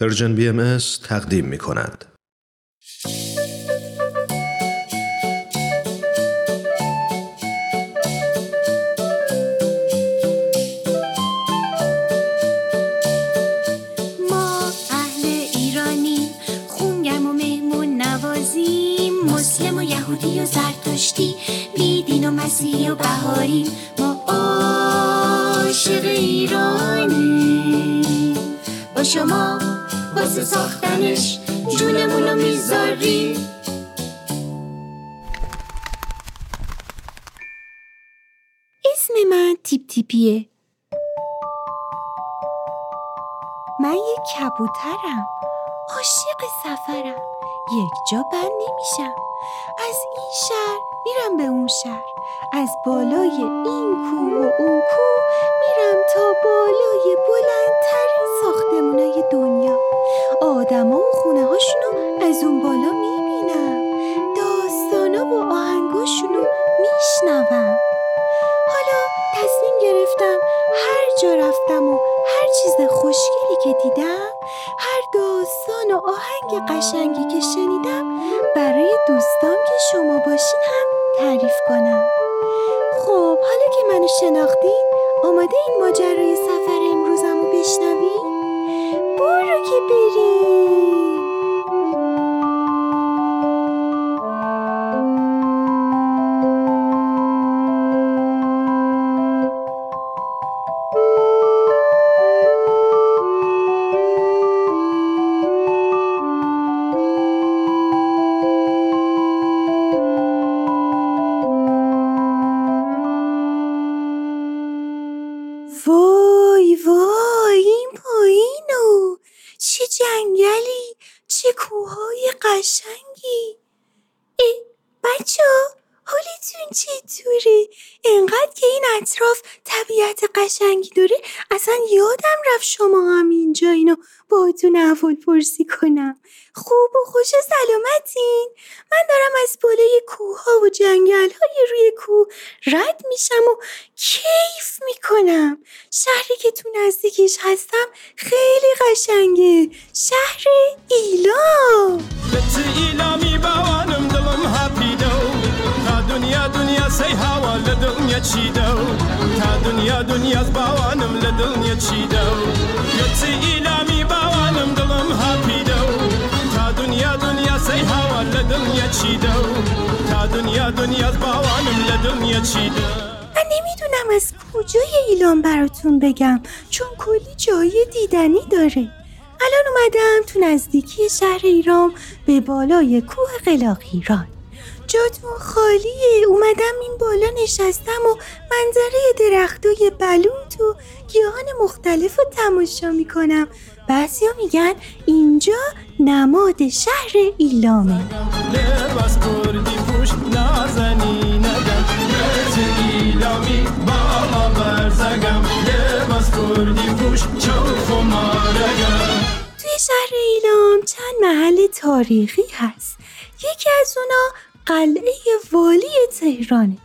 پرژن BMS تقدیم می کند. ما اهل ایرانی، خونگرم و مهمون نوازیم، مسلم و یهودی و زرتشتی، بی دین و مسیح و بهاریم. ما عاشق ایرانی، با شما واسه ساختنش جونمونو میذاری. اسم من تیپ تیپیه. من یک کبوترم، عاشق سفرم، یک جا بند نمیشم. از این شهر میرم به اون شهر، از بالای این کوه و اون کوه میرم تا بالای بلندترین ساختمونای دنیا. آدما و خونه هاشونو از اون بالا میبینم، داستانا و آهنگاشونو میشنوم. حالا تصمیم گرفتم هر جا رفتم و هر چیز خوشگلی که دیدم، هر داستان و آهنگ قشنگی که شنیدم، برای دوستام که شما باشین هم تعریف کنم. خب حالا که منو شناختین، آماده این ماجرای سفر امروزمو بشنوین؟ برو که بریم. قشنگی. بچه ها حالتون چطوره؟ انقدر که این اطراف طبیعت قشنگی داره اصلا یادم رفت شما هم اینجا اینو باهاتون احوال پرسی کنم. خوب و خوش و سلامتین؟ من دارم از بالای کوه ها و جنگل های روی کوه رد میشم و کیف میکنم. شهری که تو نزدیکش هستم خیلی قشنگه، شهر ایلام. مثل ایلامی بوانم دلم هپیدو، تا دنیا دنیا سی هوا لدنیا چیدو، تا دنیا دنیا بوانم لدنیا چیدو، مثل ایلامی بوانم دلم هپیدو، تا دنیا دنیا سی هوا لدنیا چیدو، تا دنیا دنیا بوانم لدنیا چیدو. من نمیدونم از کجای ایلام براتون بگم چون کلی جای دیدنی داره. الان اومدم تو نزدیکی شهر ایلام به بالای کوه قلاق ایران. جاتون خالیه، اومدم این بالا نشستم و منظره درختای بلوط و گیاهان مختلف رو تماشا میکنم. بعضی ها میگن اینجا نماد شهر ایلامه. لباس بردی پوش نازنی ندم، ایلامی بالا برزگم، لباس کردی پوش چوف و مارگم. توی شهر ایلام چند محل تاریخی هست. یکی از اونا قلعه والی تهرانه.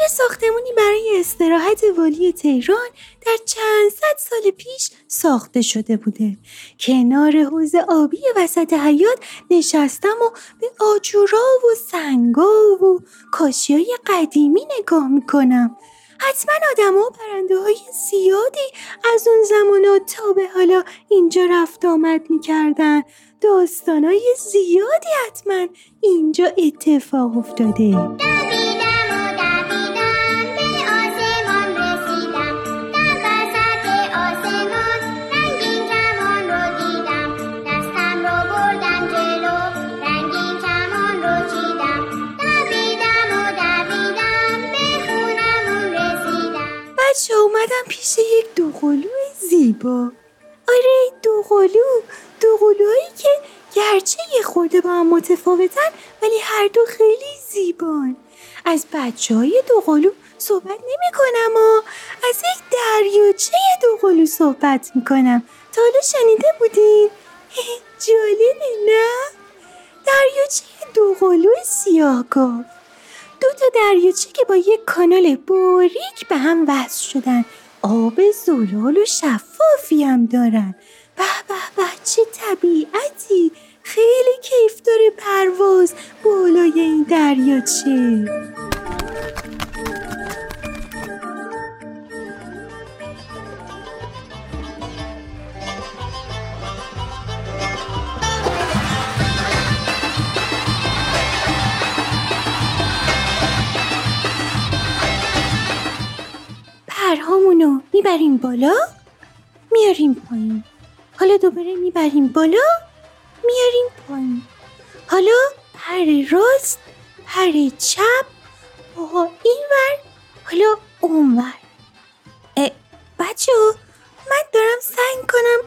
یه ساختمونی برای استراحت والی تهران در چند صد سال پیش ساخته شده بوده. کنار حوض آبی وسط حیاط نشستم و به آجرها و سنگا و کاشیای قدیمی نگاه میکنم. حتما آدما و پرنده های زیادی از اون زمانا تا به حالا اینجا رفت آمد میکردن. داستانای زیادی حتما اینجا اتفاق افتاده. اومدم پیش یک دوقلو زیبا. آره دوقلوهایی که گرچه یه خورده با هم متفاوتن ولی هر دو خیلی زیبان. از بچهای دوقلو صحبت نمی کنم و از یک دریاچه دوقلو صحبت می کنم. تا حالا شنیده بودین؟ جالبه نه؟ دریاچه دوقلو سیاهگاو. دو تا دریاچه که با یک کانال باریک به هم وصل شدن، آب زلال و شفافی هم دارن. به به به چه طبیعی میبریم بالا میاریم پایین، حالا دوباره میبریم بالا میاریم پایین، حالا پر راست پر چپ، آها این ور حالا اون ور. بچه ها من دارم سعی کنم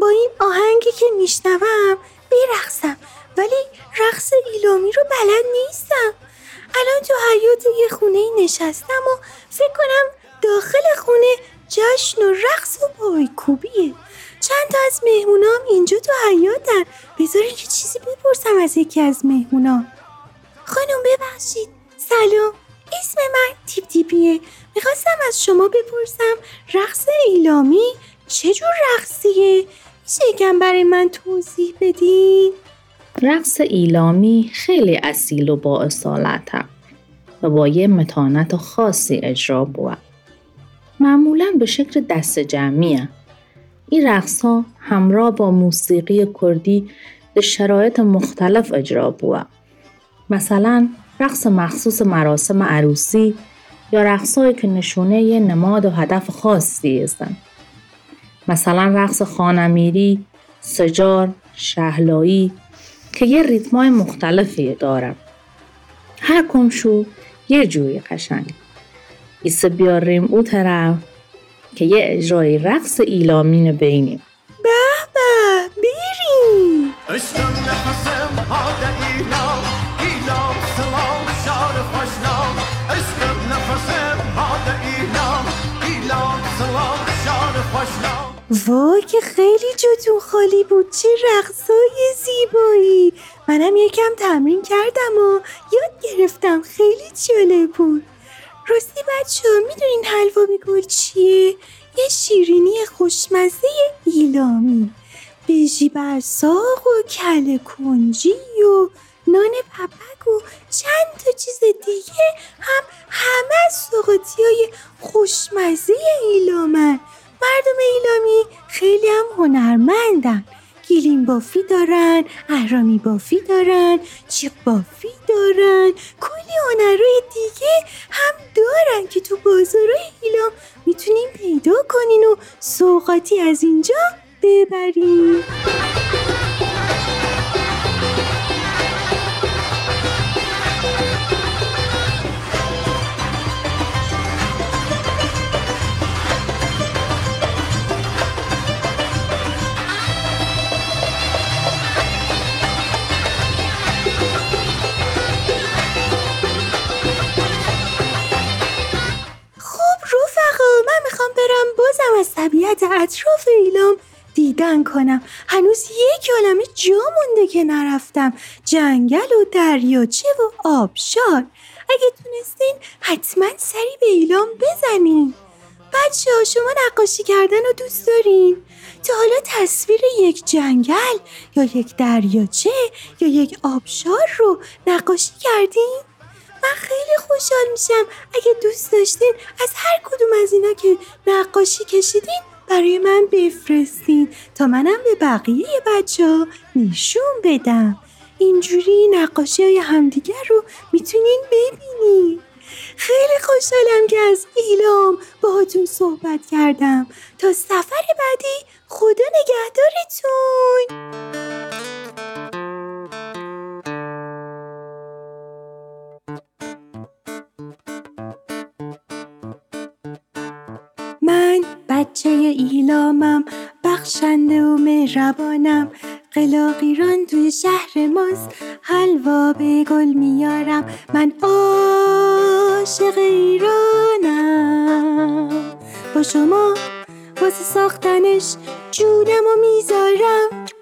با این آهنگی که میشنوم برقصم ولی رقص ایلامی رو بلد نیستم. الان تو حیاط یه خونه نشستم و فکر کنم داخل خونه جشن و رقص و پایکوبیه. چند تا از مهمونام اینجا تو حیاطن، بذارین که چیزی بپرسم از یکی از مهمونام. خانم ببخشید، سلام، اسم من تیپ تیپیه، میخواستم از شما بپرسم رقص ایلامی چه جور رقصیه؟ میشه یکم برای من توضیح بدین؟ رقص ایلامی خیلی اصیل و با اصالت هم و با یه متانت خاصی اجرا بود. معمولاً به شکل دست جمعی هم. این رقص ها همراه با موسیقی کردی در شرایط مختلف اجرا بود. مثلا رقص مخصوص مراسم عروسی یا رقصایی که نشونه یه نماد و هدف خاصی هستن. مثلا رقص خانمیری، سجار، شهلایی که یه ریتمای مختلفی دارم. هر کنشو یه جوری قشنگ. ایسه بیاریم او طرف که یه اجرای رقص ایلامین بینیم. به به بریم. اشتم نفسم ها در ایلام، ایلام سلام شار خوشنام. اشتم نفسم ها در ایلام، ایلام سلام شار خوشنام. وای که خیلی جاتون خالی بود، چه رقصای زیبایی. منم یکم تمرین کردم و یاد گرفتم، خیلی جالب بود. راستی بچه ها میدونین حلوا به گل چیه؟ یه شیرینی خوشمزه ایلامی به جیبرساق و کله کنجی و نان پپک و چند تا چیز دیگه همه از سوغاتی‌های خوشمزه ایلامن. مردم ایلامی خیلی هم هنرمندن، گلیم بافی دارن، اهرامی بافی دارن، چیق بافی دارن، کلی هنرهای دیگه هم دارن که تو بازارهای ایلام میتونین پیدا کنین و سوغاتی از اینجا ببرین. اطراف ایلام دیدن کنم، هنوز یک عالمه جا مونده که نرفتم، جنگل و دریاچه و آبشار. اگه تونستین حتما سری به ایلام بزنین. بچه ها شما نقاشی کردن رو دوست دارین؟ تا حالا تصویر یک جنگل یا یک دریاچه یا یک آبشار رو نقاشی کردین؟ من خیلی خوشحال میشم اگه دوست داشتین از هر کدوم از اینا که نقاشی کشیدین برای من بفرستین تا منم به بقیه بچه‌ها نشون بدم. اینجوری نقاشی‌های همدیگر رو میتونین ببینین. خیلی خوشحالم که از ایلام باهاتون صحبت کردم. تا سفر بعدی خدا نگهدارتون. بچه ایلامم، بخشنده و مهربانم، قلاق ایران توی شهر ماست، حلوا به گل میارم. من عاشق ایرانم، با شما واسه ساختنش جونم و میذارم.